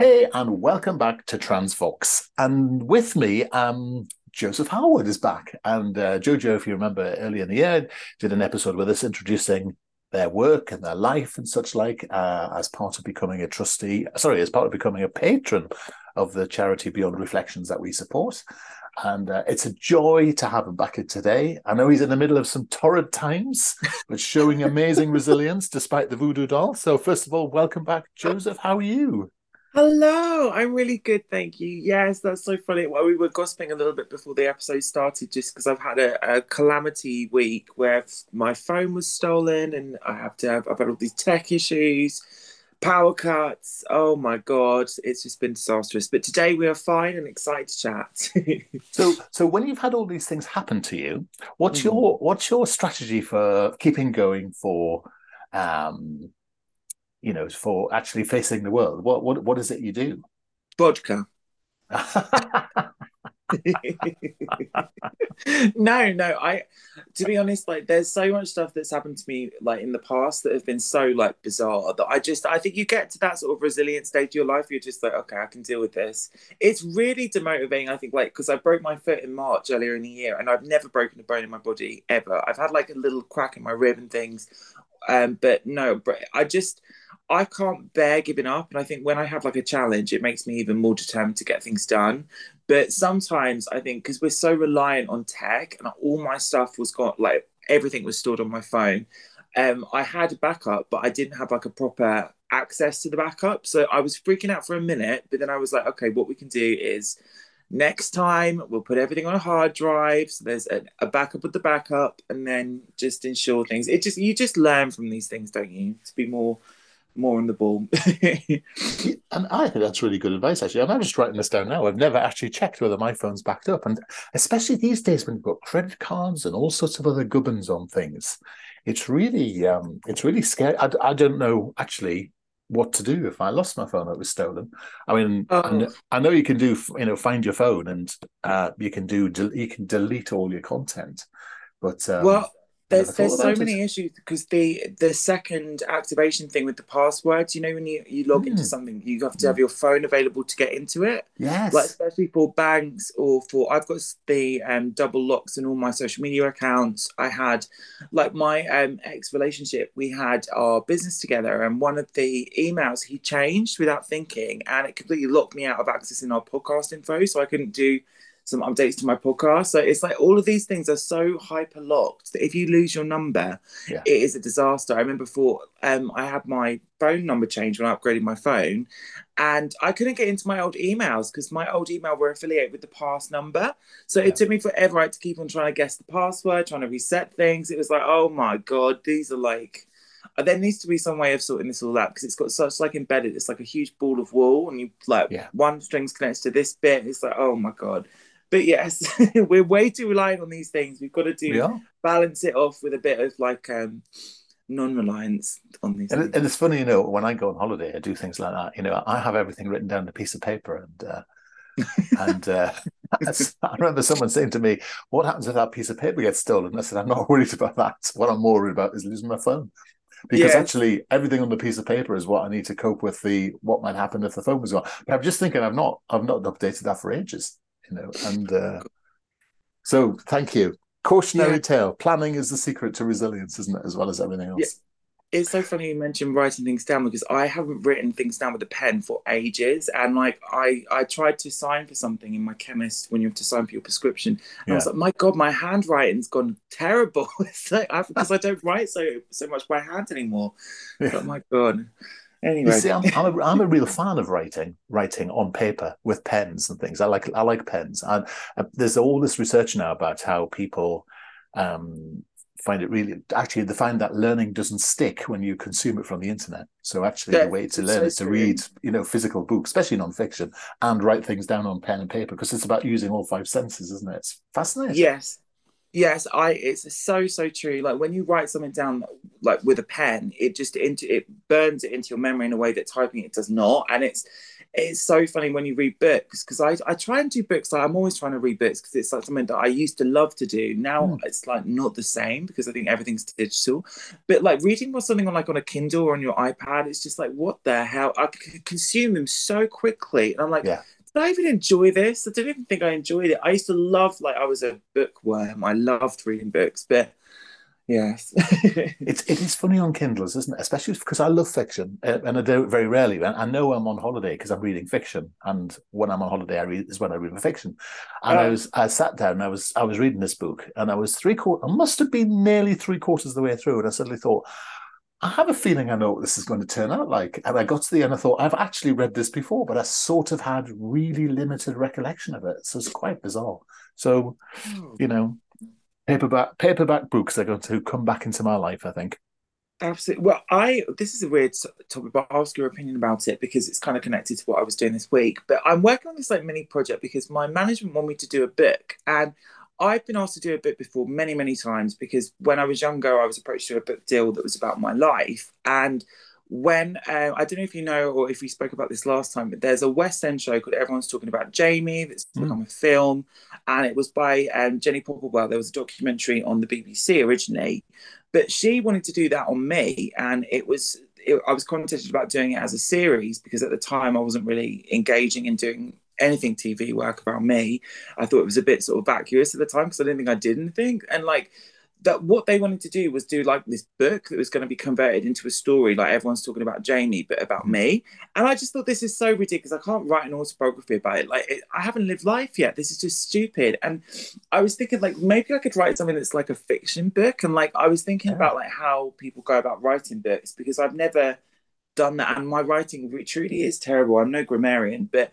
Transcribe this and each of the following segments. Hey, and welcome back to TransVox. And with me, Joseph Harwood is back. And Jojo, if you remember earlier in the year, did an episode with us introducing their work and their life and such like as part of becoming a trustee, as part of becoming a patron of the charity Beyond Reflections that we support. And it's a joy to have him back here today. I know he's in the middle of some torrid times, but showing amazing resilience despite the voodoo doll. So first of all, welcome back, Joseph. How are you? Hello, I'm really good, thank you. Yes, that's so funny. Well, we were gossiping a little bit before the episode started just because I've had a calamity week where my phone was stolen and I've had all these tech issues, power cuts. Oh my God, it's just been disastrous. But today we are fine and excited to chat. So when you've had all these things happen to you, what's your strategy for keeping going for for actually facing the world? What is it you do? Vodka. No, to be honest, like, there's so much stuff that's happened to me, like, in the past that have been so, like, bizarre that I think you get to that sort of resilient stage of your life, you're just like, okay, I can deal with this. It's really demotivating, I think, like, because I broke my foot in March earlier in the year, and I've never broken a bone in my body, ever. I've had, like, a little crack in my rib and things, but no, I can't bear giving up. And I think when I have like a challenge, it makes me even more determined to get things done. But sometimes I think because we're so reliant on tech and all my stuff was got, like, everything was stored on my phone. I had a backup, but I didn't have like a proper access to the backup. So I was freaking out for a minute, but then I was like, okay, what we can do is next time we'll put everything on a hard drive. So there's a backup with the backup, and then just ensure things. You just learn from these things, don't you? To be more on the ball. And I think that's really good advice, actually. I'm just writing this down now. I've never actually checked whether my phone's backed up, and especially these days when you've got credit cards and all sorts of other gubbins on things, it's really scary. I don't know actually what to do if I lost my phone, it was stolen. I mean, I know you can do, find your phone, and you can delete all your content, but There's so many issues because the second activation thing with the passwords, when you log into something, you have to have your phone available to get into it. Yes. Like, especially for banks or I've got the double locks in all my social media accounts. I had, like, my ex relationship, we had our business together, and one of the emails he changed without thinking, and it completely locked me out of accessing our podcast info, so I couldn't do some updates to my podcast. So it's like all of these things are so hyper locked that if you lose your number, it is a disaster. I remember before I had my phone number changed when I upgraded my phone, and I couldn't get into my old emails because my old email were affiliated with the past number. So it took me forever. I had to keep on trying to guess the password, trying to reset things. It was like, oh my God, these are like, there needs to be some way of sorting this all out because it's got such, like, embedded, it's like a huge ball of wool, and you, like, one string's connected to this bit. It's like, oh my God. But yes, we're way too reliant on these things. We've got to balance it off with a bit of, like, non-reliance on these things. And it's funny, when I go on holiday, I do things like that. I have everything written down on a piece of paper. And I remember someone saying to me, what happens if that piece of paper gets stolen? And I said, I'm not worried about that. What I'm more worried about is losing my phone. Because actually everything on the piece of paper is what I need to cope with what might happen if the phone was gone. But I'm just thinking I've not updated that for ages. So thank you. Cautionary tale. Planning is the secret to resilience, isn't it? As well as everything else. Yeah. It's so funny you mentioned writing things down because I haven't written things down with a pen for ages. And, like, I tried to sign for something in my chemist when you have to sign for your prescription. And I was like, my God, my handwriting's gone terrible. It's like, because I don't write so much by hand anymore. Yeah. But my God. Anyway. You see, I'm a real fan of writing on paper with pens and things. I like pens, and there's all this research now about how people find that learning doesn't stick when you consume it from the internet. So actually, the way to learn is to read, physical books, especially non-fiction, and write things down on pen and paper because it's about using all five senses, isn't it? It's fascinating. Yes. Yes, it's so true. Like, when you write something down, like, with a pen, it burns it into your memory in a way that typing it does not, and it's it's so funny when you read books, because I try and do books. Like, I'm always trying to read books because it's like something that I used to love to do. Now it's like not the same because I think everything's digital. But like reading was something on like on a Kindle or on your iPad, it's just like, what the hell? I could consume them so quickly. And I'm like, did I even enjoy this? I don't even think I enjoyed it. I used to love, like, I was a bookworm. I loved reading books, but yes. it is funny on Kindles, isn't it? Especially because I love fiction, and I do it very rarely. I know I'm on holiday because I'm reading fiction, and when I'm on holiday, I read my fiction. And I sat down, I was reading this book, and I was nearly three quarters of the way through, and I suddenly thought, I have a feeling I know what this is going to turn out like. And I got to the end, I thought, I've actually read this before, but I sort of had really limited recollection of it. So it's quite bizarre. So, you know, paperback books are going to come back into my life, I think. Absolutely. Well, this is a weird topic, but I'll ask your opinion about it because it's kind of connected to what I was doing this week. But I'm working on this like mini project because my management want me to do a book, and I've been asked to do a book before many, many times because when I was younger, I was approached to a book deal that was about my life. And when, I don't know if you know or if we spoke about this last time, but there's a West End show called Everyone's Talking About Jamie that's become a film. And it was by Jenny Popplewell. There was a documentary on the BBC originally, but she wanted to do that on me. And I was contacted about doing it as a series because at the time I wasn't really engaging in doing anything TV work about me. I thought it was a bit sort of vacuous at the time because I didn't think I did anything. And like that, what they wanted to do was do like this book that was going to be converted into a story, like Everyone's Talking About Jamie, but about me. And I just thought, this is so ridiculous. I can't write an autobiography about it. Like, I haven't lived life yet. This is just stupid. And I was thinking, like, maybe I could write something that's like a fiction book. And like, I was thinking about like how people go about writing books because I've never done that. And my writing truly is terrible. I'm no grammarian, but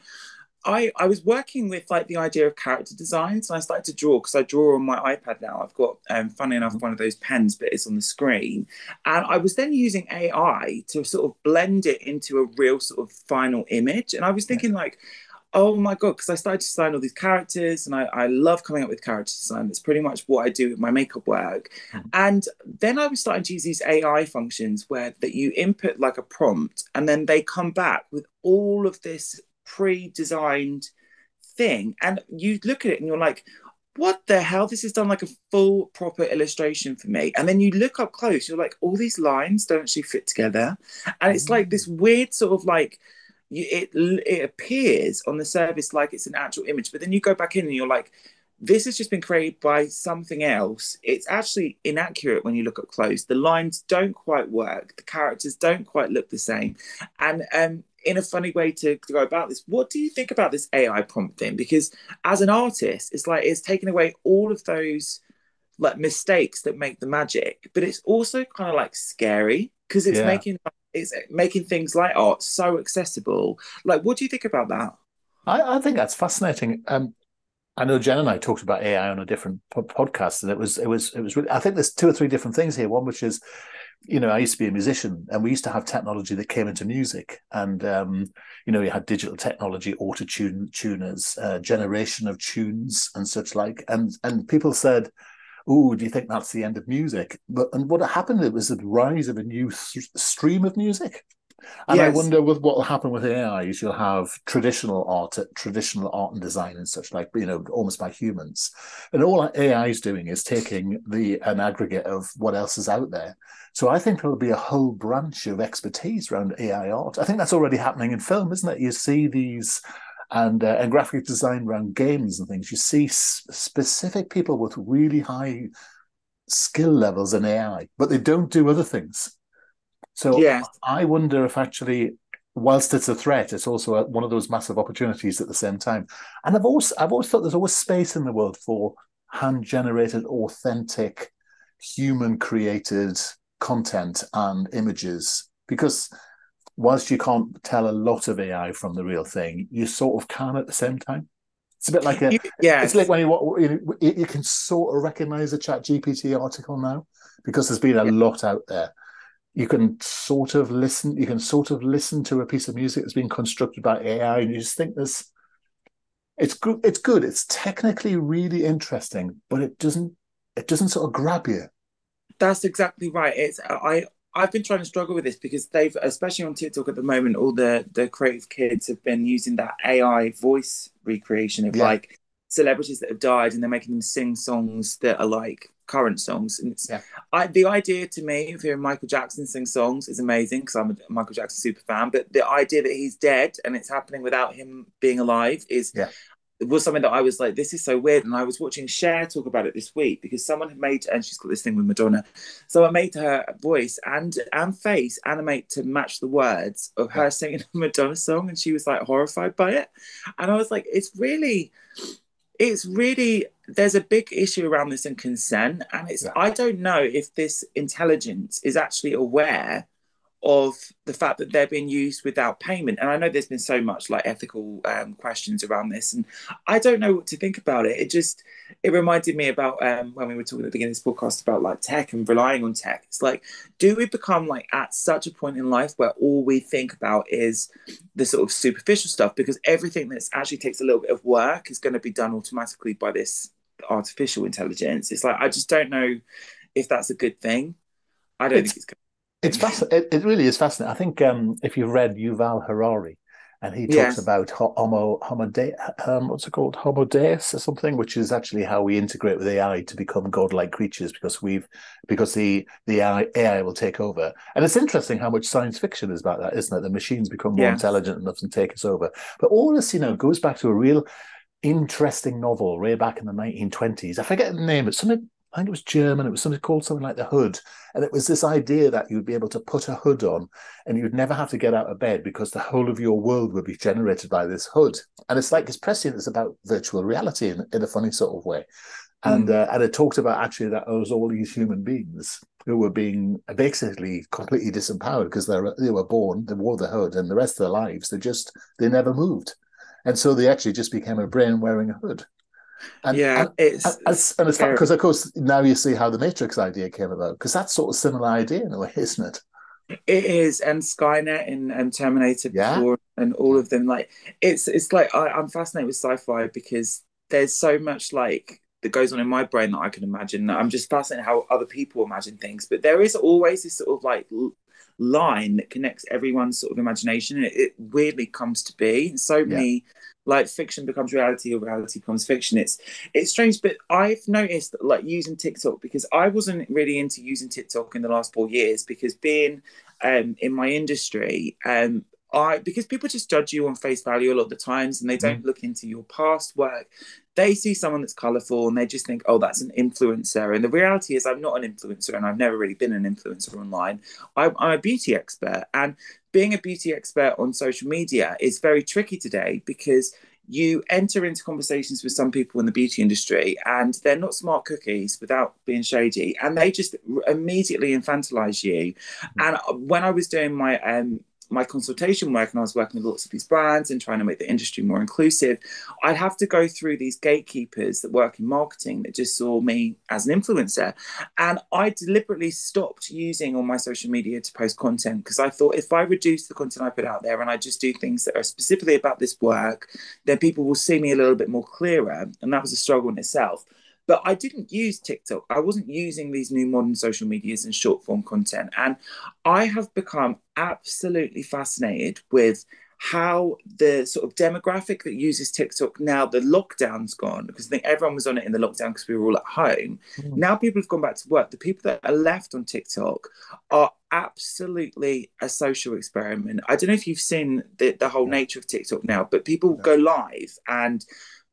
I was working with like the idea of character design. So I started to draw because I draw on my iPad now. I've got, funny enough, one of those pens, but it's on the screen. And I was then using AI to sort of blend it into a real sort of final image. And I was thinking like, oh my God, because I started to design all these characters and I love coming up with character design. That's pretty much what I do with my makeup work. And then I was starting to use these AI functions where that you input like a prompt and then they come back with all of this pre-designed thing, and you look at it and you're like, what the hell, this is done like a full proper illustration for me. And then you look up close, you're like, all these lines don't actually fit together, and it's like this weird sort of like it appears on the surface like it's an actual image, but then you go back in and you're like, this has just been created by something else. It's actually inaccurate when you look up close. The lines don't quite work. The characters don't quite look the same. And in a funny way to go about this, what do you think about this AI prompt thing? Because as an artist, it's like it's taken away all of those like mistakes that make the magic, but it's also kind of like scary because it's making things like art so accessible. Like, what do you think about that? I think that's fascinating. I know Jen and I talked about AI on a different podcast, and it was really, I think there's two or three different things here. One, which is, you know, I used to be a musician, and we used to have technology that came into music, and you know, you had digital technology, auto-tune, tuners, generation of tunes, and such like. And people said, "Oh, do you think that's the end of music?" But what happened? It was the rise of a new stream of music. And I wonder with what will happen with AI is you'll have traditional art and design and such like, you know, almost by humans. And all AI is doing is taking an aggregate of what else is out there. So I think there'll be a whole branch of expertise around AI art. I think that's already happening in film, isn't it? You see these and graphic design around games and things. You see specific people with really high skill levels in AI, but they don't do other things. So I wonder if actually, whilst it's a threat, it's also one of those massive opportunities at the same time. And I've always thought there's always space in the world for hand-generated, authentic, human-created content and images. Because whilst you can't tell a lot of AI from the real thing, you sort of can at the same time. It's a bit like it's like when you can sort of recognise a ChatGPT article now because there's been a lot out there. You can sort of listen. You can sort of listen to a piece of music that's been constructed by AI, and you just think this. It's good. It's technically really interesting, but it doesn't sort of grab you. That's exactly right. It's I I've been trying to struggle with this because they've, especially on TikTok at the moment, all the creative kids have been using that AI voice recreation of like celebrities that have died, and they're making them sing songs that are like current songs. And it's the idea to me of hearing Michael Jackson sing songs is amazing because I'm a Michael Jackson super fan. But the idea that he's dead and it's happening without him being alive is was something that I was like, this is so weird. And I was watching Cher talk about it this week because someone had made, and she's got this thing with Madonna, so I made her voice and face animate to match the words of her singing a Madonna song, and she was like horrified by it. And I was like, it's really there's a big issue around this and consent, and it's I don't know if this intelligence is actually aware of the fact that they're being used without payment. And I know there's been so much like ethical questions around this, and I don't know what to think about it. It reminded me about when we were talking at the beginning of this podcast about like tech and relying on tech. It's like, do we become like at such a point in life where all we think about is the sort of superficial stuff, because everything that actually takes a little bit of work is going to be done automatically by this artificial intelligence. It's like, I just don't know if that's a good thing. I don't think it's good. It really is fascinating. I think if you've read Yuval Harari, and he talks about Homo Deus or something, which is actually how we integrate with AI to become godlike creatures, because the AI will take over. And it's interesting how much science fiction is about that, isn't it? The machines become more intelligent enough to take us over. But all this, goes back to a real interesting novel way back in the 1920s. I forget the name, but something. I think it was German. It was called something like The Hood. And it was this idea that you'd be able to put a hood on and you'd never have to get out of bed because the whole of your world would be generated by this hood. And it's like this prescient is about virtual reality in a funny sort of way. And and it talked about actually that it was all these human beings who were being basically completely disempowered because they were born, they wore the hood, and the rest of their lives, they never moved. And so they actually just became a brain wearing a hood. And it's fun because, of course, now you see how the Matrix idea came about, because that's sort of similar idea in a way, isn't it? It is, and Skynet and Terminator before, and all of them. Like it's like I'm fascinated with sci-fi because there's so much like that goes on in my brain that I can imagine. I'm just fascinated how other people imagine things, but there is always this sort of like line that connects everyone's sort of imagination, and it weirdly comes to be. And so many. Like fiction becomes reality, or reality becomes fiction. It's strange, but I've noticed that like using TikTok, because I wasn't really into using TikTok in the last 4 years, because being in my industry, because people just judge you on face value a lot of the times, and they don't look into your past work. They see someone that's colourful and they just think, oh, that's an influencer. And the reality is I'm not an influencer, and I've never really been an influencer online. I'm a beauty expert, and being a beauty expert on social media is very tricky today because you enter into conversations with some people in the beauty industry and they're not smart cookies, without being shady, and they just immediately infantilize you. And when I was doing my consultation work, and I was working with lots of these brands and trying to make the industry more inclusive, I'd have to go through these gatekeepers that work in marketing that just saw me as an influencer. And I deliberately stopped using all my social media to post content, because I thought if I reduce the content I put out there and I just do things that are specifically about this work, then people will see me a little bit more clearer. And that was a struggle in itself. But I didn't use TikTok. I wasn't using these new modern social medias and short form content. And I have become absolutely fascinated with how the sort of demographic that uses TikTok now, the lockdown's gone, because I think everyone was on it in the lockdown because we were all at home. Now people have gone back to work. The people that are left on TikTok are absolutely a social experiment. I don't know if you've seen the whole nature of TikTok now, but people go live, and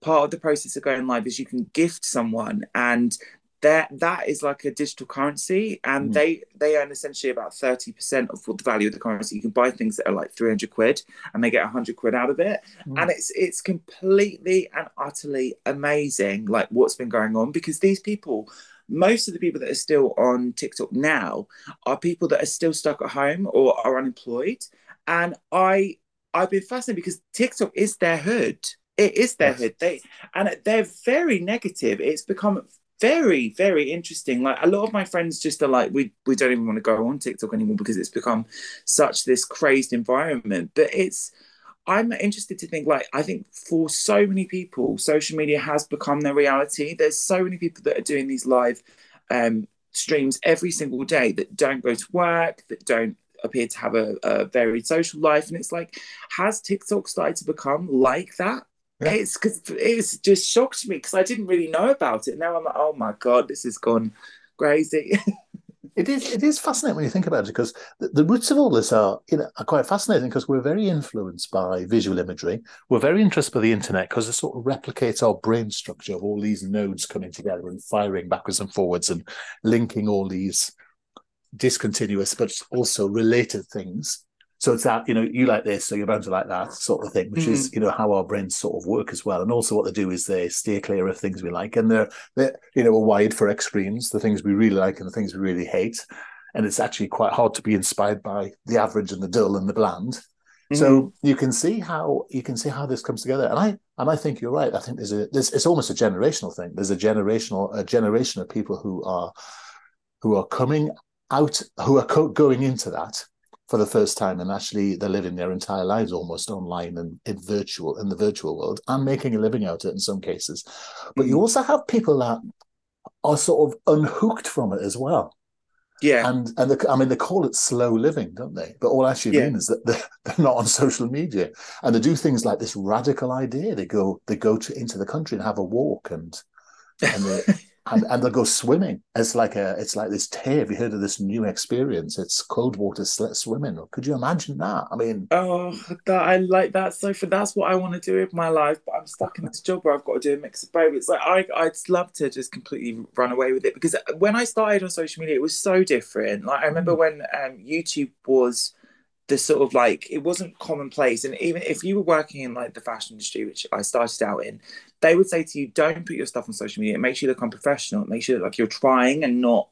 part of the process of going live is you can gift someone, and that is like a digital currency, and they earn essentially about 30% of the value of the currency. You can buy things that are like 300 quid and they get 100 quid out of it. And it's completely and utterly amazing like what's been going on, because these people, most of the people that are still on TikTok now are people that are still stuck at home or are unemployed. And I've been fascinated because TikTok is their hood. It is their hood. They're very negative. It's become very, very interesting. Like a lot of my friends just are like, we don't even want to go on TikTok anymore because it's become such this crazed environment. But I'm interested to think, like, I think for so many people, social media has become their reality. There's so many people that are doing these live streams every single day that don't go to work, that don't appear to have a varied social life. And it's like, has TikTok started to become like that? Yeah. It's because it's just shocked me because I didn't really know about it. Now I'm like, oh my God, this has gone crazy. It is fascinating when you think about it, because the roots of all this are quite fascinating, because we're very influenced by visual imagery. We're very interested by the internet because it sort of replicates our brain structure of all these nodes coming together and firing backwards and forwards and linking all these discontinuous but also related things. So it's that, you like this, so you're bound to like that sort of thing, which mm-hmm. is, how our brains sort of work as well. And also what they do is they steer clear of things we like. And they're wide for extremes, the things we really like and the things we really hate. And it's actually quite hard to be inspired by the average and the dull and the bland. Mm-hmm. So you can see how this comes together. And I think you're right. I think it's almost a generational thing. There's a generation of people who are coming out, who are going into that for the first time, and actually they're living their entire lives almost online and in the virtual world, and making a living out of it in some cases. But you also have people that are sort of unhooked from it as well. Yeah. And they call it slow living, don't they? But all I actually mean is that they're not on social media, and they do things like this radical idea. They go into the country and have a walk and they'll go swimming. It's like this tear. Have you heard of this new experience? It's cold water swimming. Could you imagine that? I mean, I like that. So that's what I want to do with my life, but I'm stuck in this job where I've got to do a mix of both. It's like I'd love to just completely run away with it, because when I started on social media, it was so different. Like I remember when YouTube was the sort of like, it wasn't commonplace. And even if you were working in like the fashion industry, which I started out in, they would say to you, don't put your stuff on social media. It makes you look unprofessional. It makes you look like you're trying and not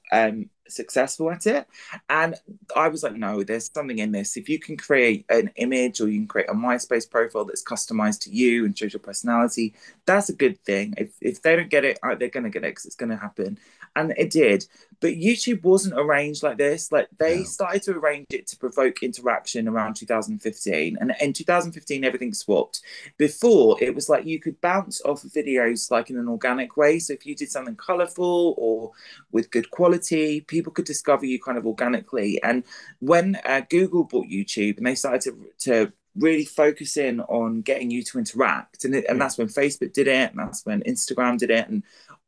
successful at it. And I was like, no, there's something in this. If you can create an image, or you can create a MySpace profile that's customized to you and shows your personality, that's a good thing. If they don't get it, they're going to get it, because it's going to happen. And it did. But YouTube wasn't arranged like this. Like they started to arrange it to provoke interaction around 2015. And in 2015, everything swapped. Before, it was like you could bounce off videos like in an organic way. So if you did something colourful or with good quality, people could discover you kind of organically. And when Google bought YouTube and they started to really focus in on getting you to interact, and that's when Facebook did it, and that's when Instagram did it, and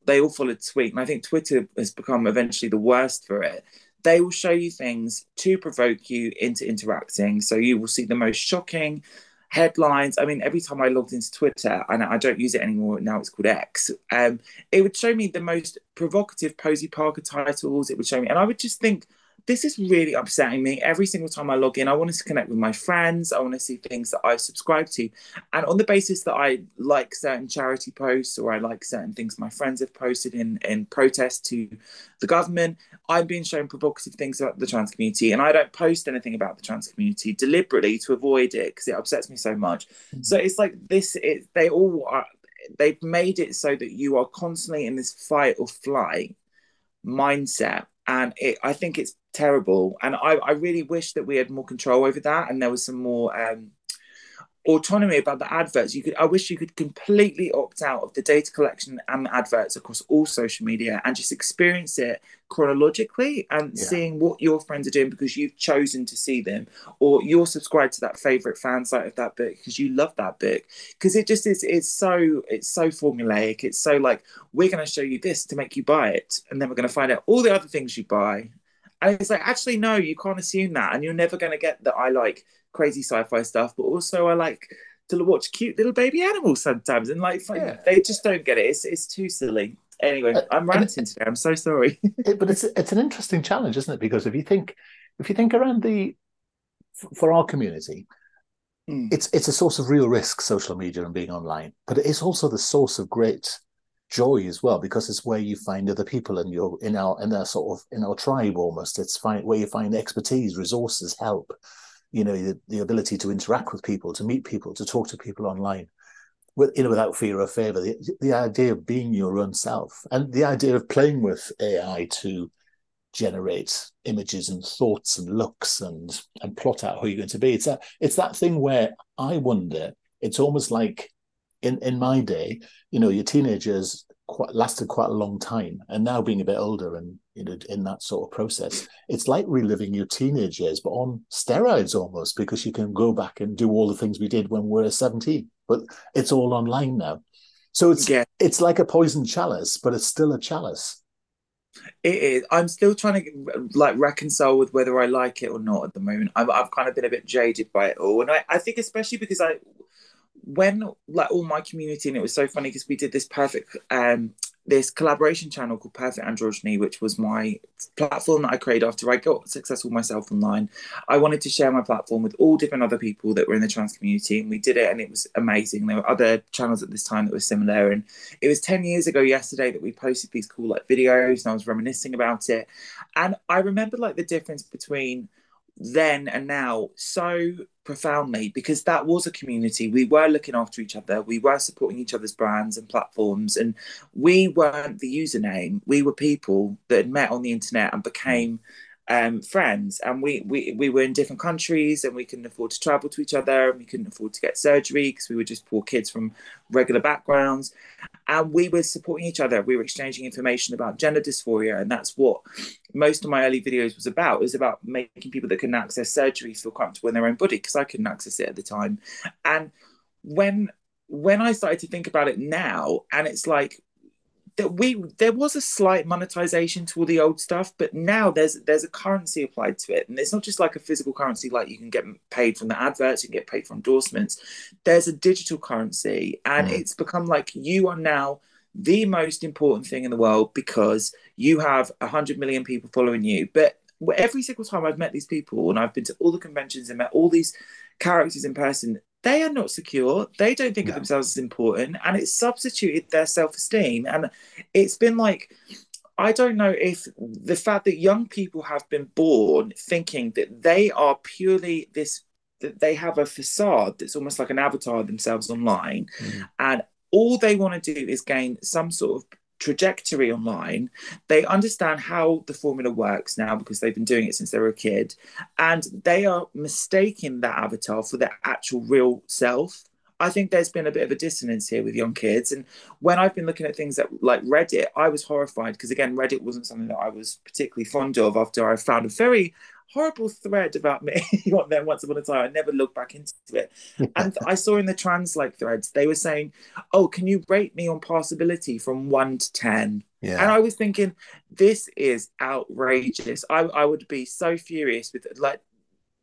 they all followed tweet. And I think Twitter has become eventually the worst for it. They will show you things to provoke you into interacting. So you will see the most shocking headlines. I mean, every time I logged into Twitter, and I don't use it anymore, now it's called X, it would show me the most provocative Posy Parker titles. It would show me, and I would just think, this is really upsetting me. Every single time I log in, I want to connect with my friends. I want to see things that I subscribe to. And on the basis that I like certain charity posts, or I like certain things my friends have posted in protest to the government, I'm being shown provocative things about the trans community, and I don't post anything about the trans community deliberately to avoid it, because it upsets me so much. Mm-hmm. So it's like this, they've made it so that you are constantly in this fight or flight mindset. And I think it's terrible. And I really wish that we had more control over that, and there was some more autonomy about the adverts. I wish you could completely opt out of the data collection and the adverts across all social media, and just experience it chronologically, and seeing what your friends are doing because you've chosen to see them, or you're subscribed to that favorite fan site of that book because you love that book. Because it just is, it's so formulaic. It's so like, we're going to show you this to make you buy it, and then we're going to find out all the other things you buy. And it's like, actually, no, you can't assume that. And you're never going to get that I like crazy sci-fi stuff, but also I like to watch cute little baby animals sometimes. And like, they just don't get it. It's too silly. Anyway, I'm ranting today. I'm so sorry. But it's an interesting challenge, isn't it? Because if you think around for our community, it's a source of real risk, social media and being online. But it is also the source of great joy as well, because it's where you find other people, and you're in our tribe almost. It's where you find expertise, resources, help, the ability to interact with people, to meet people, to talk to people online without fear or favor. The idea of being your own self, and the idea of playing with AI to generate images and thoughts and looks and plot out who you're going to be. It's that thing where I wonder, it's almost like in my day, your teenagers lasted quite a long time, and now being a bit older and, you know, in that sort of process, it's like reliving your teenage years, but on steroids almost, because you can go back and do all the things we did when we were 17, but it's all online now. So it's like a poisoned chalice, but it's still a chalice. It is. I'm still trying to like reconcile with whether I like it or not at the moment. I've kind of been a bit jaded by it all, and I think especially because when like all my community, and it was so funny because we did this this collaboration channel called Perfect Androgyny, which was my platform that I created after I got successful myself online. I wanted to share my platform with all different other people that were in the trans community, and we did it, and it was amazing. There were other channels at this time that were similar, and it was 10 years ago yesterday that we posted these cool like videos, and I was reminiscing about it. And I remember like the difference between then and now so profoundly, because that was a community. We were looking after each other, we were supporting each other's brands and platforms, and we weren't the username, we were people that had met on the internet and became friends, and we were in different countries, and we couldn't afford to travel to each other, and we couldn't afford to get surgery because we were just poor kids from regular backgrounds, and we were supporting each other. We were exchanging information about gender dysphoria, and that's what most of my early videos was about. It was about making people that couldn't access surgery feel comfortable in their own body, because I couldn't access it at the time. And when I started to think about it now, and it's like that there was a slight monetization to all the old stuff, but now there's a currency applied to it, and it's not just like a physical currency, like you can get paid from the adverts, you can get paid for endorsements. There's a digital currency, and it's become like you are now the most important thing in the world because you have 100 million people following you. But every single time I've met these people, and I've been to all the conventions and met all these characters in person, they are not secure. They don't think of themselves as important, and it's substituted their self-esteem. And it's been like, I don't know if the fact that young people have been born thinking that they are purely this, that they have a facade that's almost like an avatar of themselves online. And all they want to do is gain some sort of trajectory online. They understand how the formula works now because they've been doing it since they were a kid, and they are mistaking that avatar for their actual real self. I think there's been a bit of a dissonance here with young kids, and when I've been looking at things that like Reddit, I was horrified because again, Reddit wasn't something that I was particularly fond of after I found a very horrible thread about me on there once upon a time. I never looked back into it. And I saw in the trans like threads, they were saying, oh, can you rate me on passability from 1 to 10? Yeah. And I was thinking, this is outrageous. I would be so furious with like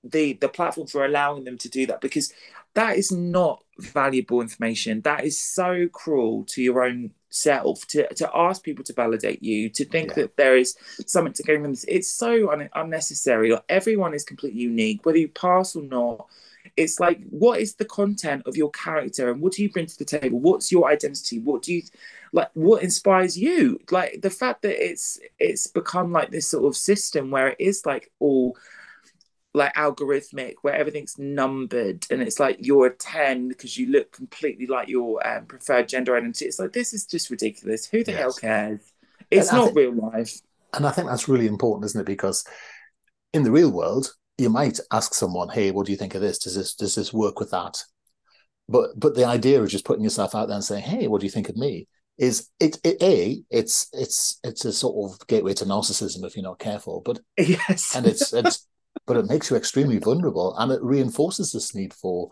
the platform for allowing them to do that, because that is not valuable information. That is so cruel to your own self, to ask people to validate you, to think that there is something to gain from this. It's so unnecessary. Like, everyone is completely unique, whether you pass or not. It's like, what is the content of your character, and what do you bring to the table? What's your identity? What do you like? What inspires you? Like the fact that it's become like this sort of system where it is like all like algorithmic, where everything's numbered, and it's like you're a 10 because you look completely like your preferred gender identity. It's like, this is just ridiculous. Who the hell cares? It's not real life. And I think that's really important, isn't it? Because in the real world, you might ask someone, hey, what do you think of this? Does this work with that? But the idea of just putting yourself out there and saying, hey, what do you think of me? Is it's a sort of gateway to narcissism if you're not careful. But and it's but it makes you extremely vulnerable, and it reinforces this need for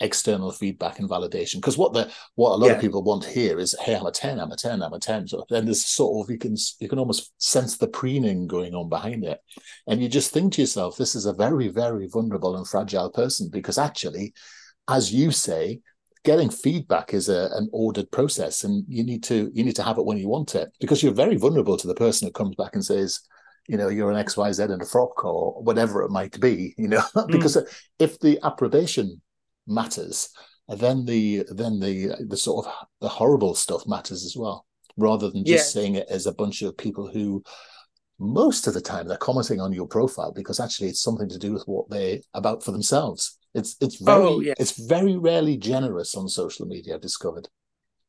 external feedback and validation. Because what a lot of people want here is, hey, I'm a 10, I'm a 10, I'm a 10. So then there's sort of, you can almost sense the preening going on behind it. And you just think to yourself, this is a very, very vulnerable and fragile person, because actually, as you say, getting feedback is an ordered process, and you need to have it when you want it, because you're very vulnerable to the person who comes back and says, you know, you're an XYZ in a frock or whatever it might be, you know, because if the approbation matters, then the sort of the horrible stuff matters as well, rather than just seeing it as a bunch of people who most of the time they're commenting on your profile because actually it's something to do with what they're about for themselves. It's very rarely generous on social media, I've discovered.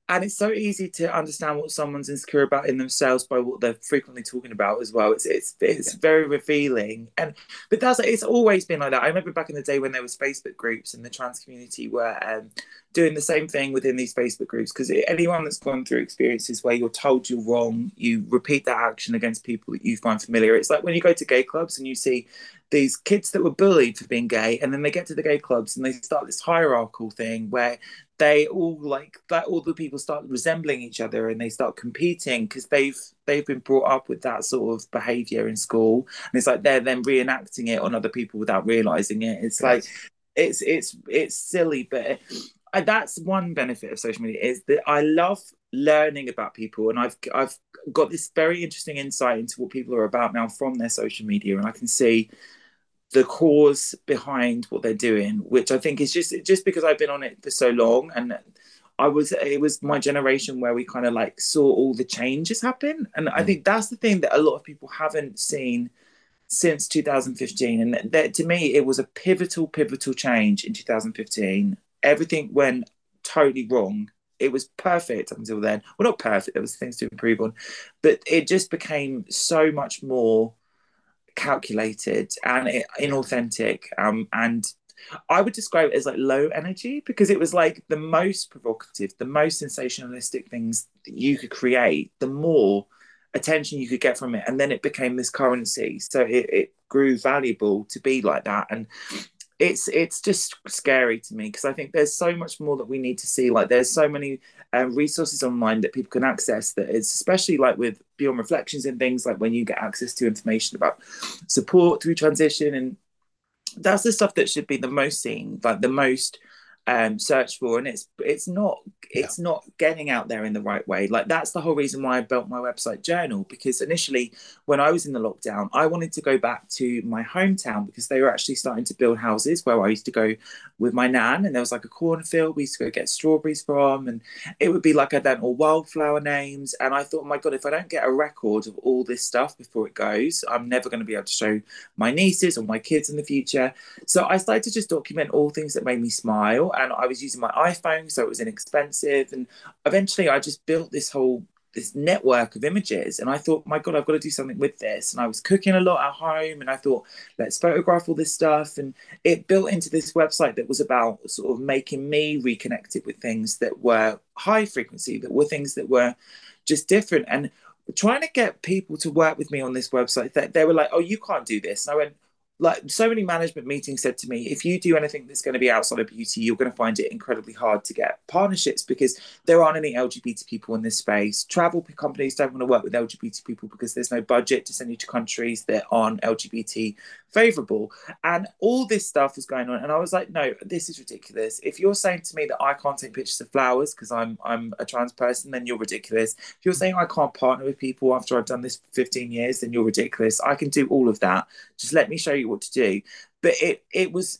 And it's so easy to understand what someone's insecure about in themselves by what they're frequently talking about as well. It's very revealing. But that's, it's always been like that. I remember back in the day when there was Facebook groups and the trans community were doing the same thing within these Facebook groups, because anyone that's gone through experiences where you're told you're wrong, you repeat that action against people that you find familiar. It's like when you go to gay clubs and you see these kids that were bullied for being gay, and then they get to the gay clubs and they start this hierarchical thing where they all like that, all the people start resembling each other and they start competing because they've been brought up with that sort of behavior in school, and it's like they're then reenacting it on other people without realizing it. It's like it's silly, but that's one benefit of social media, is that I love learning about people, and I've got this very interesting insight into what people are about now from their social media, and I can see the cause behind what they're doing, which I think is just because I've been on it for so long, and it was my generation where we kind of like saw all the changes happen, and I think that's the thing that a lot of people haven't seen since 2015, and that to me it was a pivotal change in 2015. Everything went totally wrong. It was perfect until then. Well, not perfect, there was things to improve on, but it just became so much more calculated and inauthentic, and I would describe it as like low energy, because it was like the most provocative, the most sensationalistic things that you could create, the more attention you could get from it, and then it became this currency, so it grew valuable to be like that. And it's just scary to me, because I think there's so much more that we need to see. Like there's so many resources online that people can access, that it's especially like with Beyond Reflections and things, like when you get access to information about support through transition, and that's the stuff that should be the most seen, like the most searched for, and it's not getting out there in the right way. Like that's the whole reason why I built my website journal, because initially when I was in the lockdown I wanted to go back to my hometown, because they were actually starting to build houses where I used to go with my nan, and there was like a cornfield we used to go get strawberries from, and it would be like I don't know wildflower names, and I thought, oh my god, if I don't get a record of all this stuff before it goes, I'm never going to be able to show my nieces or my kids in the future. So I started to just document all things that made me smile, and I was using my iPhone, so it was inexpensive, and eventually I just built this network of images, and I thought, my god, I've got to do something with this. And I was cooking a lot at home, and I thought, let's photograph all this stuff, and it built into this website that was about sort of making me reconnected with things that were high frequency, that were things that were just different, and trying to get people to work with me on this website. That they were like, oh, you can't do this, and I went, like so many management meetings said to me, if you do anything that's going to be outside of beauty, you're going to find it incredibly hard to get partnerships, because there aren't any LGBT people in this space. Travel companies don't want to work with LGBT people because there's no budget to send you to countries that aren't LGBT favourable. And all this stuff was going on, and I was like, no, this is ridiculous. If you're saying to me that I can't take pictures of flowers because I'm a trans person, then you're ridiculous. If you're saying I can't partner with people after I've done this for 15 years, then you're ridiculous. I can do all of that. Just let me show you what to do. But it was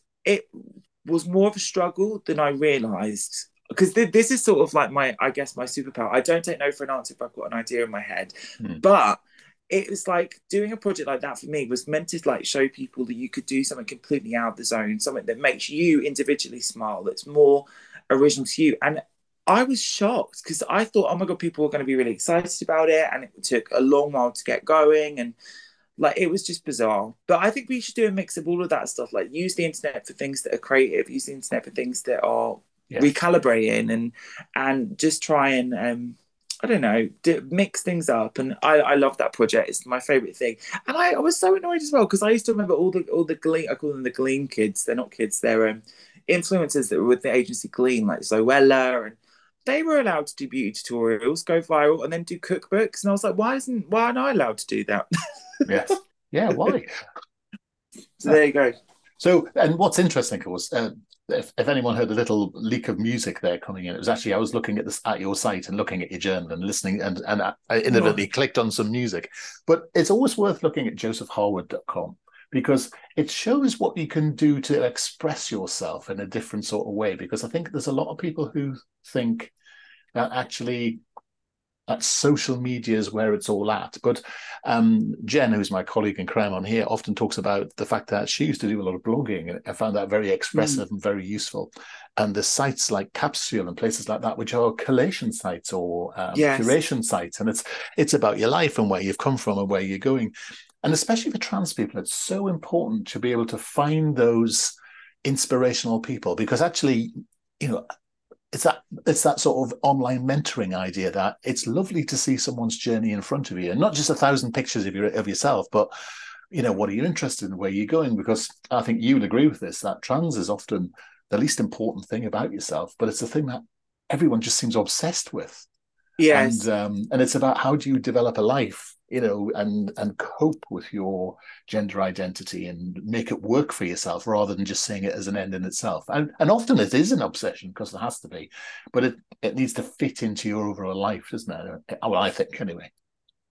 more of a struggle than I realized, because this is sort of like my, I guess, my superpower. I don't take no for an answer if I've got an idea in my head. But it was like doing a project like that for me was meant to like show people that you could do something completely out of the zone, something that makes you individually smile, that's more original to you. And I was shocked, because I thought, oh my god, people are going to be really excited about it, and it took a long while to get going, and like, it was just bizarre. But I think we should do a mix of all of that stuff. Like, use the internet for things that are creative, use the internet for things that are recalibrating, and just try and, I don't know, mix things up. And I love that project. It's my favourite thing. And I was so annoyed as well, because I used to remember all the Glean, I call them the Glean kids. They're not kids, they're influencers that were with the agency Glean, like Zoella, and they were allowed to do beauty tutorials, go viral, and then do cookbooks. And I was like, why aren't I allowed to do that? Yeah, why? So there you go. So, and what's interesting, of course, if anyone heard a little leak of music there coming in, it was actually, I was looking at your site and looking at your journal and listening, and I inadvertently clicked on some music. But it's always worth looking at josephharwood.com, because it shows what you can do to express yourself in a different sort of way. Because I think there's a lot of people who think that actually social media is where it's all at. But Jen, who's my colleague in crime on here, often talks about the fact that she used to do a lot of blogging, and I found that very expressive and very useful. And there's sites like Capsule and places like that, which are collation sites or curation sites. And it's about your life and where you've come from and where you're going. And especially for trans people, it's so important to be able to find those inspirational people, because actually, you know, it's that sort of online mentoring idea that it's lovely to see someone's journey in front of you, and not just 1,000 pictures of yourself, but, you know, what are you interested in? Where are you going? Because I think you'll agree with this, that trans is often the least important thing about yourself, but it's the thing that everyone just seems obsessed with. Yes. And it's about how do you develop a life, you know, and cope with your gender identity and make it work for yourself, rather than just seeing it as an end in itself. And often it is an obsession, because there has to be, but it needs to fit into your overall life, doesn't it? Well, I think anyway.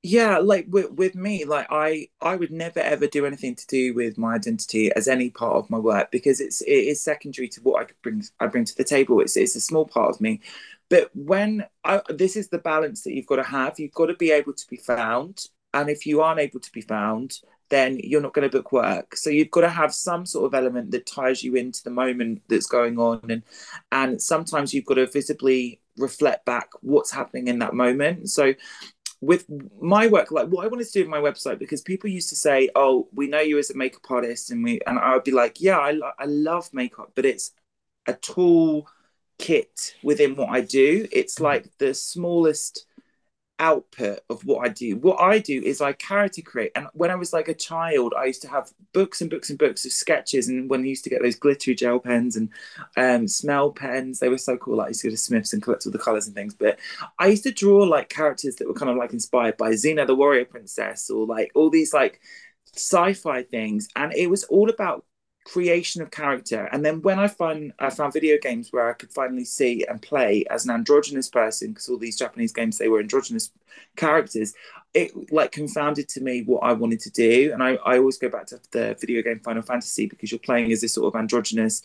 Yeah, like with me, like I would never ever do anything to do with my identity as any part of my work, because it is secondary to what I bring to the table. It's a small part of me. But this is the balance that you've got to have. You've got to be able to be found. And if you aren't able to be found, then you're not going to book work. So you've got to have some sort of element that ties you into the moment that's going on. And sometimes you've got to visibly reflect back what's happening in that moment. So with my work, like what I wanted to do with my website, because people used to say, oh, we know you as a makeup artist. And I would be like, yeah, I love makeup, but it's a tool kit within what I do. It's like the smallest output of what I do. What I do is I character create. And when I was like a child, I used to have books and books and books of sketches. And when I used to get those glittery gel pens and smell pens, they were so cool. Like, I used to go to Smith's and collect all the colours and things. But I used to draw like characters that were kind of like inspired by Xena the Warrior Princess, or like all these like sci-fi things. And it was all about creation of character. And then when I found video games where I could finally see and play as an androgynous person, because all these Japanese games, they were androgynous characters, it like confounded to me what I wanted to do. And I always go back to the video game Final Fantasy, because you're playing as this sort of androgynous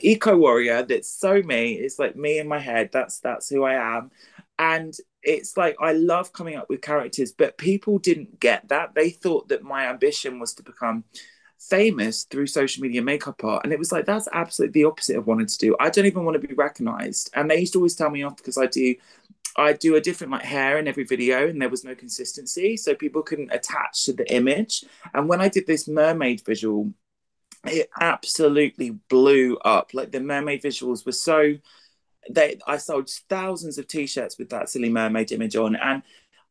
eco warrior. That's so me. It's like me in my head. That's who I am. And it's like, I love coming up with characters, but people didn't get that. They thought that my ambition was to become famous through social media makeup art, and it was like, that's absolutely the opposite of what I wanted to do. I don't even want to be recognized. And they used to always tell me off because I do a different like hair in every video, and there was no consistency, so people couldn't attach to the image. And when I did this mermaid visual, it absolutely blew up. Like the mermaid visuals were so, I sold thousands of t-shirts with that silly mermaid image on, and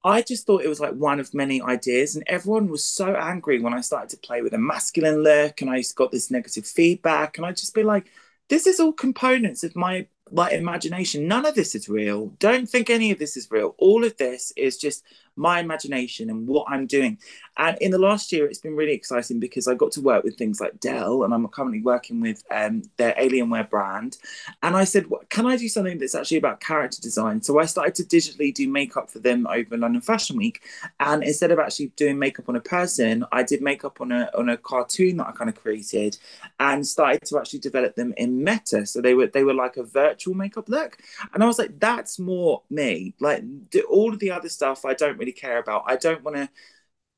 I just thought it was like one of many ideas. And everyone was so angry when I started to play with a masculine look, and I got this negative feedback, and I'd just be like, this is all components of my like imagination. None of this is real. Don't think any of this is real. All of this is just my imagination and what I'm doing. And in the last year, it's been really exciting because I got to work with things like Dell, and I'm currently working with their Alienware brand. And I said, well, can I do something that's actually about character design? So I started to digitally do makeup for them over London Fashion Week. And instead of actually doing makeup on a person, I did makeup on a cartoon that I kind of created, and started to actually develop them in Meta. So they were like a virtual makeup look. And I was like, that's more me. Like all of the other stuff I don't really care about. I don't want to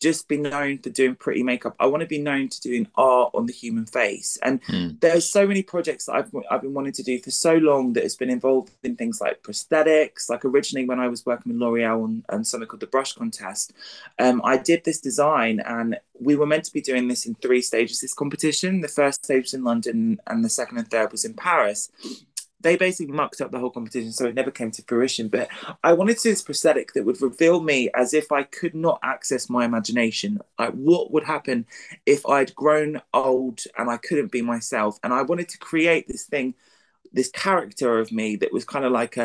just be known for doing pretty makeup. I want to be known to doing art on the human face. And there are so many projects that I've been wanting to do for so long that has been involved in things like prosthetics. Like originally when I was working with L'Oreal on something called the Brush Contest, I did this design, and we were meant to be doing this in 3 stages, this competition. The first stage was in London, and the second and third was in Paris. They basically mucked up the whole competition, so it never came to fruition. But I wanted to do this prosthetic that would reveal me as if I could not access my imagination. Like, what would happen if I'd grown old and I couldn't be myself? And I wanted to create this thing, this character of me that was kind of like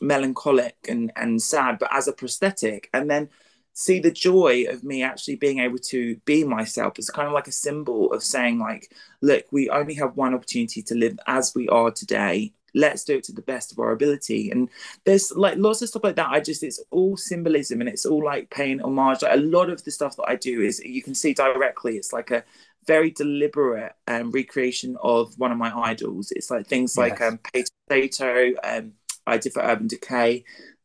melancholic and sad, but as a prosthetic. And then see the joy of me actually being able to be myself. It's kind of like a symbol of saying, like, look, we only have one opportunity to live as we are today. Let's do it to the best of our ability. And there's like lots of stuff like that. It's all symbolism, and it's all like paying homage. Like a lot of the stuff that I do is, you can see directly, it's like a very deliberate recreation of one of my idols. It's like things like Peter Tatu, I did for Urban Decay.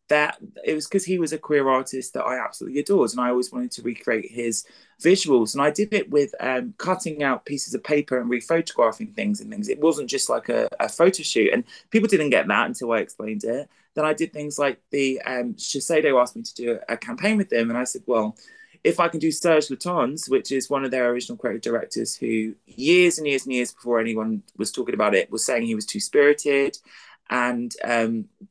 that it was because he was a queer artist that I absolutely adored, and I always wanted to recreate his visuals. And I did it with cutting out pieces of paper and rephotographing things and things. It wasn't just like a photo shoot, and people didn't get that until I explained it. Then I did things like the Shiseido asked me to do a campaign with them, and I said, well, if I can do Serge Luton's, which is one of their original creative directors who years and years and years before anyone was talking about it was saying he was two-spirited and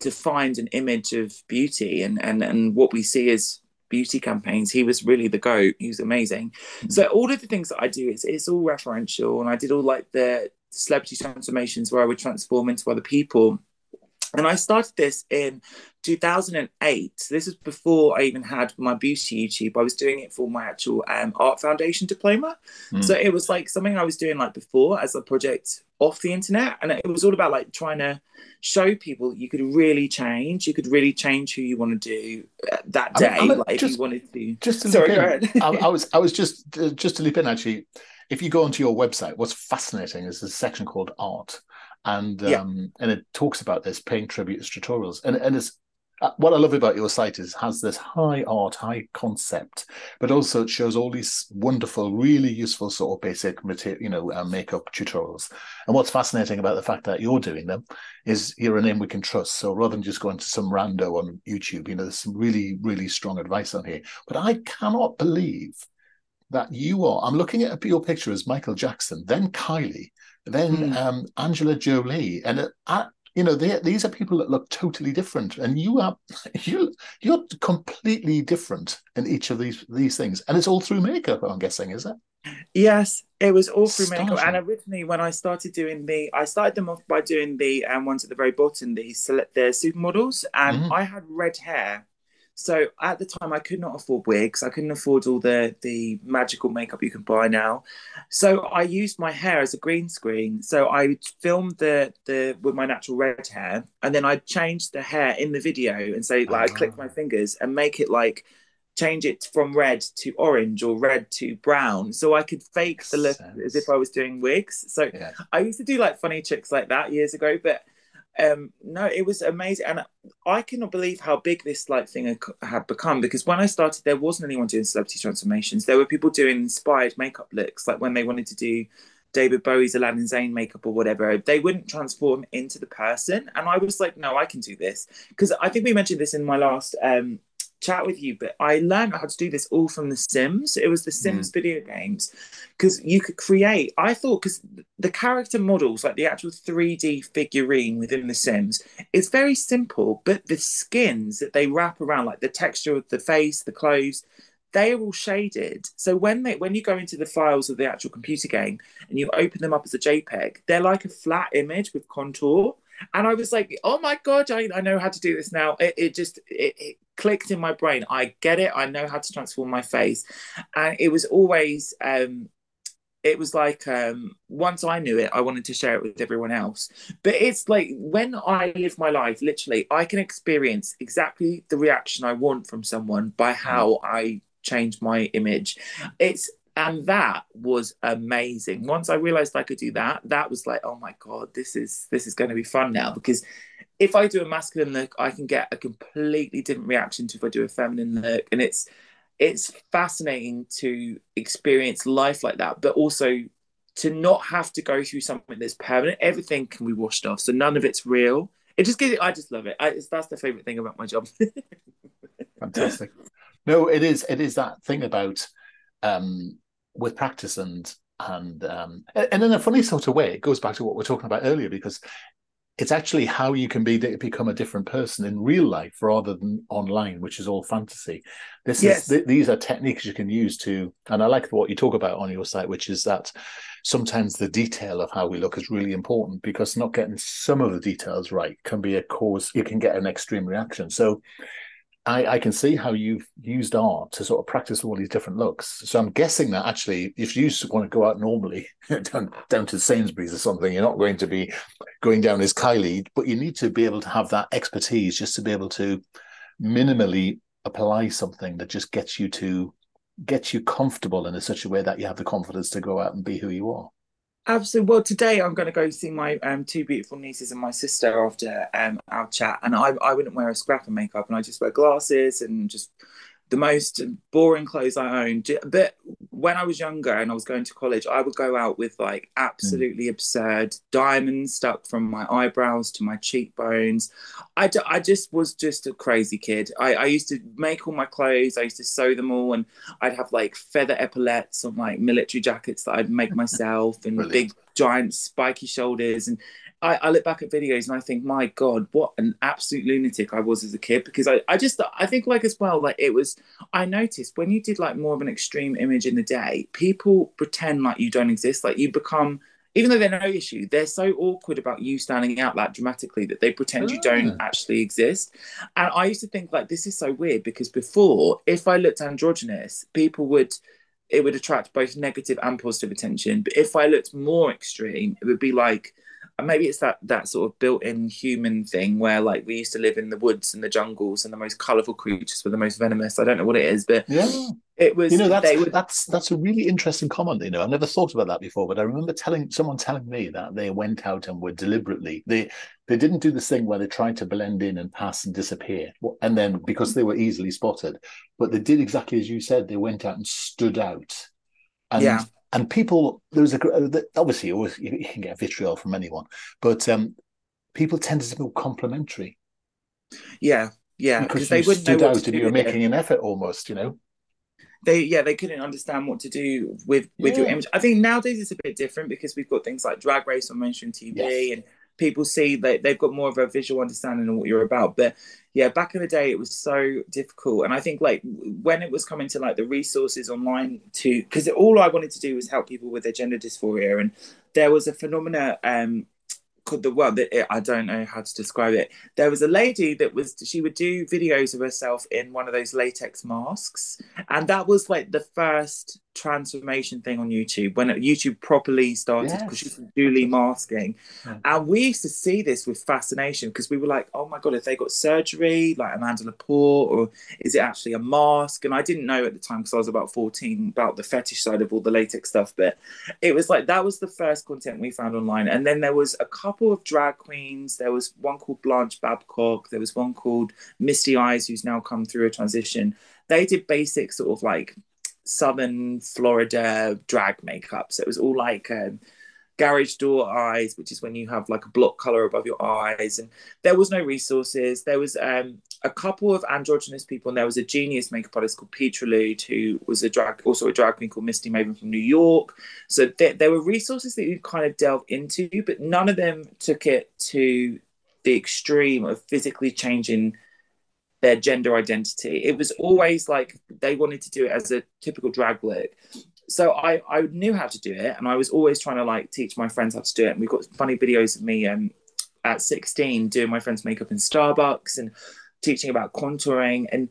defined an image of beauty and what we see as beauty campaigns. He was really the GOAT. He was amazing. Mm-hmm. So all of the things that I do, it's all referential. And I did all like the celebrity transformations where I would transform into other people. And I started this in 2008. This was before I even had my beauty YouTube. I was doing it for my actual Art Foundation diploma. Mm. So it was like something I was doing like before as a project off the internet. And it was all about like trying to show people that you could really change. You could really change who you want to do that day. If you wanted to. Just to leap in actually. If you go onto your website, what's fascinating is there's a section called Art. And it talks about this paying tribute to tutorials, and it's what I love about your site is it has this high art, high concept, but also it shows all these wonderful, really useful sort of basic material, makeup tutorials. And what's fascinating about the fact that you're doing them is you're a name we can trust. So rather than just going to some rando on YouTube, there's some really, really strong advice on here. But I cannot believe that you are. I'm looking at your picture as Michael Jackson, then Kylie. Then Angela Jolie, and these are people that look totally different, and you're completely different in each of these things, and it's all through makeup, I'm guessing, is it? Yes, it was all through makeup. And originally, when I started doing I started them off by doing the ones at the very bottom, the supermodels, and I had red hair. So at the time, I could not afford wigs. I couldn't afford all the magical makeup you can buy now. So I used my hair as a green screen. So I filmed with my natural red hair, and then I changed the hair in the video. And so I clicked my fingers and make it like change it from red to orange or red to brown. So I could fake the look as if I was doing wigs. So yeah. I used to do like funny tricks like that years ago, but no, it was amazing. And I cannot believe how big this like thing had become, because when I started, there wasn't anyone doing celebrity transformations. There were people doing inspired makeup looks, like when they wanted to do David Bowie's Aladdin Zane makeup or whatever, they wouldn't transform into the person. And I was like, no, I can do this. Because I think we mentioned this in my last chat with you, but I learned how to do this all from The Sims. It was The Sims video games, because you could create, I thought, because the character models, like the actual 3D figurine within The Sims, it's very simple, but the skins that they wrap around, like the texture of the face, the clothes, they are all shaded. So when you go into the files of the actual computer game and you open them up as a JPEG, they're like a flat image with contour. And I was like, oh my God, I know how to do this now. It clicked in my brain. I get it. I know how to transform my face. And it was always, it was like, once I knew it, I wanted to share it with everyone else. But it's like, when I live my life, literally, I can experience exactly the reaction I want from someone by how I change my image. And that was amazing. Once I realized I could do that, that was like, oh my God, this is going to be fun now. Because if I do a masculine look, I can get a completely different reaction to if I do a feminine look. And it's fascinating to experience life like that, but also to not have to go through something that's permanent. Everything can be washed off, so none of it's real. It just gives it, I just love it. That's the favorite thing about my job. Fantastic. No, it is that thing about with practice and in a funny sort of way, it goes back to what we're talking about earlier, because it's actually how you can become a different person in real life rather than online, which is all fantasy. These are techniques you can use to, and I like what you talk about on your site, which is that sometimes the detail of how we look is really important, because not getting some of the details right can be a cause, you can get an extreme reaction. So I can see how you've used art to sort of practice all these different looks. So I'm guessing that actually, if you want to go out normally down to Sainsbury's or something, you're not going to be going down as Kylie, but you need to be able to have that expertise just to be able to minimally apply something that just gets you comfortable in such a way that you have the confidence to go out and be who you are. Absolutely. Well, today I'm going to go see my two beautiful nieces and my sister after our chat. And I wouldn't wear a scrap of makeup, and I just wear glasses and just the most boring clothes I own. But when I was younger and I was going to college, I would go out with like absolutely absurd diamonds stuck from my eyebrows to my cheekbones. I just was just a crazy kid. I used to make all my clothes. I used to sew them all, and I'd have like feather epaulettes on like military jackets that I'd make myself and big giant spiky shoulders. And I look back at videos and I think, my God, what an absolute lunatic I was as a kid. Because I think like as well, like it was, I noticed when you did like more of an extreme image in the day, people pretend like you don't exist. Like you become, even though they're no issue, they're so awkward about you standing out that dramatically that they pretend you don't actually exist. And I used to think like, this is so weird, because before, if I looked androgynous, people would, it would attract both negative and positive attention. But if I looked more extreme, it would be like, maybe it's that sort of built-in human thing where like we used to live in the woods and the jungles, and the most colourful creatures were the most venomous. I don't know what it is, but it was. You know, that's a really interesting comment. You know, I've never thought about that before, but I remember someone telling me that they went out and were deliberately they didn't do this thing where they tried to blend in and pass and disappear, and then because they were easily spotted, but they did exactly as you said. They went out and stood out, and yeah. And people, obviously always you can get vitriol from anyone, but people tended to feel complimentary. Yeah, because they wouldn't know what to do. You were making an effort, almost, you know. They couldn't understand what to do with your image. I think nowadays it's a bit different because we've got things like Drag Race on mainstream TV, and people see that they've got more of a visual understanding of what you're about. But yeah, back in the day, it was so difficult. And I think like when it was coming to like the resources online to, because all I wanted to do was help people with their gender dysphoria. And there was a phenomena called I don't know how to describe it. There was a lady she would do videos of herself in one of those latex masks. And that was like the first transformation thing on YouTube when YouTube properly started, because she was dually masking. And we used to see this with fascination because we were like, oh my God, if they got surgery, like Amanda Lepore, or is it actually a mask? And I didn't know at the time because I was about 14 about the fetish side of all the latex stuff. But it was like, that was the first content we found online. And then there was a couple of drag queens. There was one called Blanche Babcock. There was one called Misty Eyes, who's now come through a transition. They did basic sort of like Southern Florida drag makeup, so it was all like garage door eyes, which is when you have like a block color above your eyes. And there was no resources. There was a couple of androgynous people, and there was a genius makeup artist called Peter Lude, who was a drag queen called Misty Maven from New York. So there were resources that you kind of delve into, but none of them took it to the extreme of physically changing their gender identity. It was always like they wanted to do it as a typical drag look. So I knew how to do it, and I was always trying to like teach my friends how to do it. And we've got funny videos of me at 16 doing my friend's makeup in Starbucks and teaching about contouring. And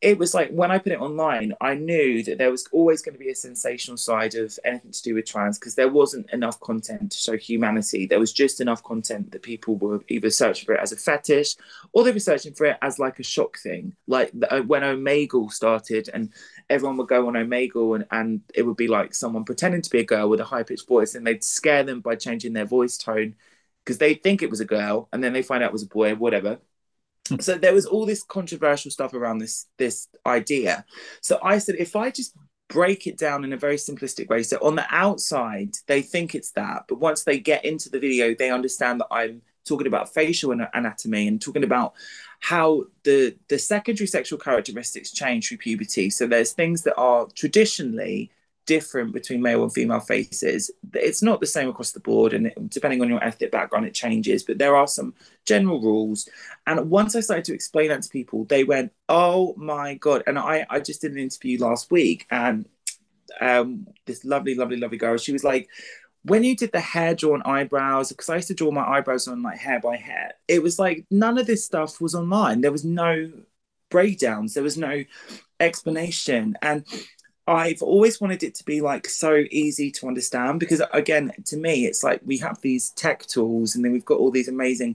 it was like, when I put it online, I knew that there was always going to be a sensational side of anything to do with trans, because there wasn't enough content to show humanity. There was just enough content that people were either searching for it as a fetish, or they were searching for it as like a shock thing. Like when Omegle started, and everyone would go on Omegle, and it would be like someone pretending to be a girl with a high-pitched voice, and they'd scare them by changing their voice tone because they think it was a girl, and then they find out it was a boy, whatever. So there was all this controversial stuff around this idea. So I said, if I just break it down in a very simplistic way, so on the outside, they think it's that, but once they get into the video, they understand that I'm talking about facial anatomy and talking about how the secondary sexual characteristics change through puberty. So there's things that are traditionally different between male and female faces. It's not the same across the board, and depending on your ethnic background it changes, but there are some general rules. And once I started to explain that to people, they went, oh my God. And I just did an interview last week, and this lovely girl, she was like, when you did the hair drawn eyebrows, because I used to draw my eyebrows on like hair by hair, it was like none of this stuff was online. There was no breakdowns, there was no explanation. And I've always wanted it to be like so easy to understand, because again, to me, it's like we have these tech tools and then we've got all these amazing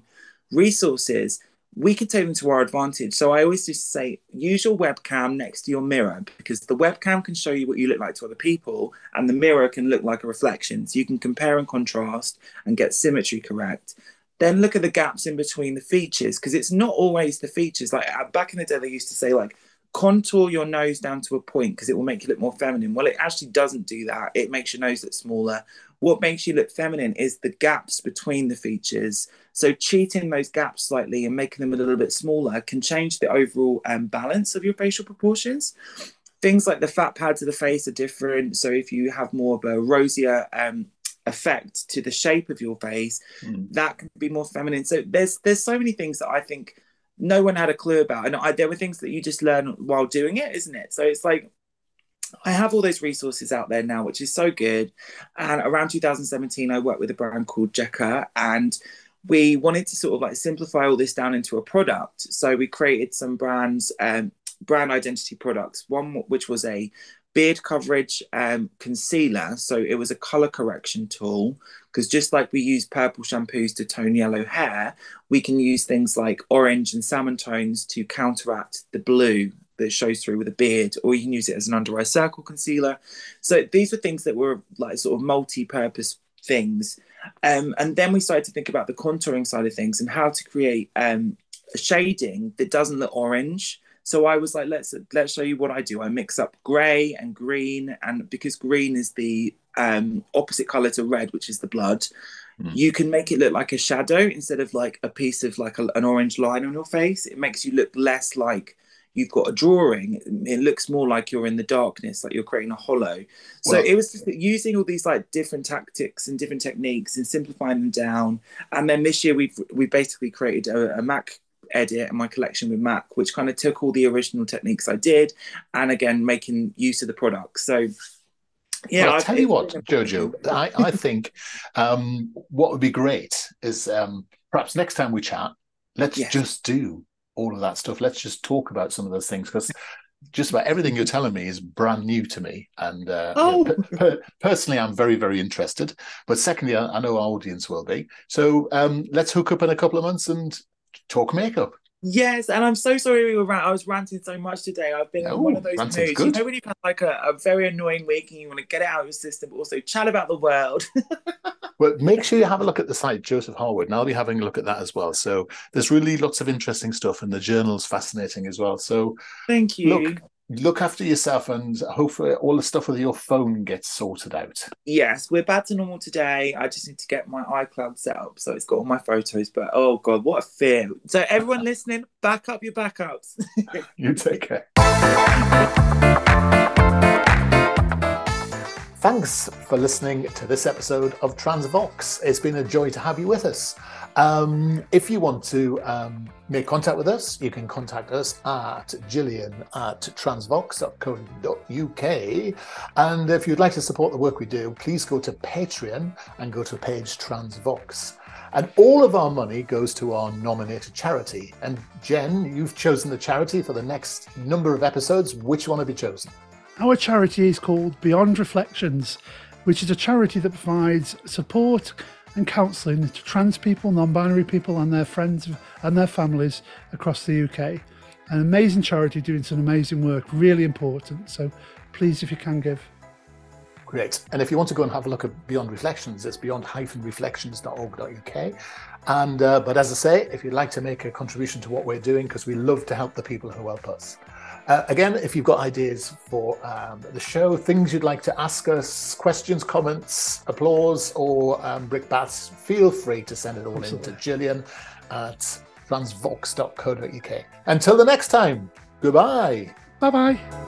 resources. we could take them to our advantage. So I always just say, use your webcam next to your mirror, because the webcam can show you what you look like to other people, and the mirror can look like a reflection. So you can compare and contrast and get symmetry correct. Then look at the gaps in between the features, because it's not always the features. Like back in the day, they used to say, like, contour your nose down to a point because it will make you look more feminine. Well, it actually doesn't do that. It makes your nose look smaller. What makes you look feminine is the gaps between the features. So cheating those gaps slightly and making them a little bit smaller can change the overall balance of your facial proportions. Things like the fat pads of the face are different. So if you have more of a rosier effect to the shape of your face, that can be more feminine. So there's so many things that I think no one had a clue about. And there were things that you just learn while doing it, isn't it? So it's like, I have all those resources out there now, which is so good. And around 2017, I worked with a brand called Jekka, and we wanted to sort of like simplify all this down into a product. So we created some brands, brand identity products, one which was a beard coverage concealer. So it was a color correction tool, because just like we use purple shampoos to tone yellow hair, we can use things like orange and salmon tones to counteract the blue that shows through with a beard, or you can use it as an under eye circle concealer. So these were things that were like sort of multi-purpose things. And then we started to think about the contouring side of things and how to create a shading that doesn't look orange. So I was like, let's show you what I do. I mix up grey and green, and because green is the opposite colour to red, which is the blood, you can make it look like a shadow instead of like a piece of like an orange line on your face. It makes you look less like you've got a drawing. It looks more like you're in the darkness, like you're creating a hollow. So it was just using all these like different tactics and different techniques and simplifying them down. And then this year we basically created a Mac edit and my collection with Mac, which kind of took all the original techniques I did, and again making use of the product. So yeah, well, I'll tell you what, Jojo, I think what would be great is perhaps next time we chat, let's just do all of that stuff. Let's just talk about some of those things, because just about everything you're telling me is brand new to me, and personally I'm very, very interested, but secondly I know our audience will be. So let's hook up in a couple of months and talk makeup. Yes, and I'm so sorry I was ranting so much today. I've been in one of those moods. You know when you've had like a very annoying week and you want to get it out of your system, but also chat about the world. Well, make sure you have a look at the site, Joseph Harwood, and I'll be having a look at that as well. So there's really lots of interesting stuff, and the journal's fascinating as well. So thank you. Look after yourself, and hopefully all the stuff with your phone gets sorted out. Yes, we're back to normal today. I just need to get my iCloud set up so it's got all my photos, but oh God, what a fear. So everyone listening, back up your backups. You take care. Thanks for listening to this episode of TransVox. It's been a joy to have you with us. If you want to make contact with us, you can contact us at jillian@transvox.co.uk. And if you'd like to support the work we do, please go to Patreon and go to page TransVox. And all of our money goes to our nominated charity. And Jen, you've chosen the charity for the next number of episodes. Which one have you chosen? Our charity is called Beyond Reflections, which is a charity that provides support and counselling to trans people, non-binary people and their friends and their families across the UK. An amazing charity doing some amazing work, really important. So please, if you can, give. Great. And if you want to go and have a look at Beyond Reflections, it's beyond-reflections.org.uk. And but as I say, if you'd like to make a contribution to what we're doing, because we love to help the people who help us. Again, if you've got ideas for the show, things you'd like to ask us, questions, comments, applause, or brickbats, feel free to send it all in to Jillian at transvox.co.uk. Until the next time, goodbye. Bye-bye.